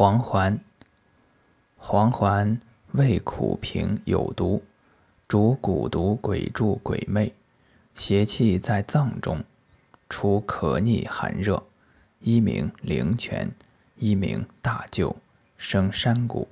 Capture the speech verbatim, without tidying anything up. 黄环，黄环味苦平有毒，主蛊毒、鬼注、鬼魅，邪气在脏中，除咳逆寒热。一名灵泉，一名大臼，生山谷。